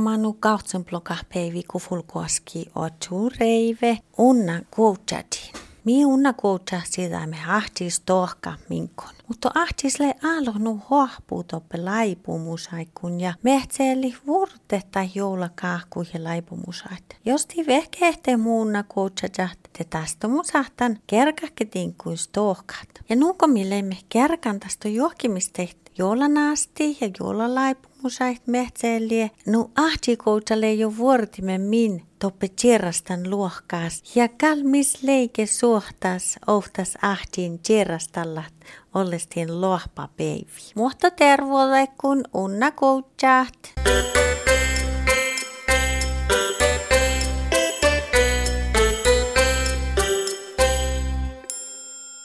manu kautsenplo kahpeivi kufulkoski otu reive unna kuutsatin. Mi unna kuutsasida me ahtis tohka minkon. Mutta ahtisle aalohnu hohpuutoppe laipumusaikun ja mehtseeli vurtetta joulakahku ja laipumusait. Jos ti vehkehte muunna kuutsasat, te tästä musahtan kerkahketin kuin tohkat. Ja nuuko millemme kerkan tästä johkimisteht jolla naasti ja jolla laipu. Musait mehtseeliä, nu ahtikoutale jo vuortimme min toppe tjerastan luohkaas ja kalmis leike suohtas ohtas ahtiin tjerastallat ollestiin luohpa peivi. Muhto tervuolle kun unna koutsaat.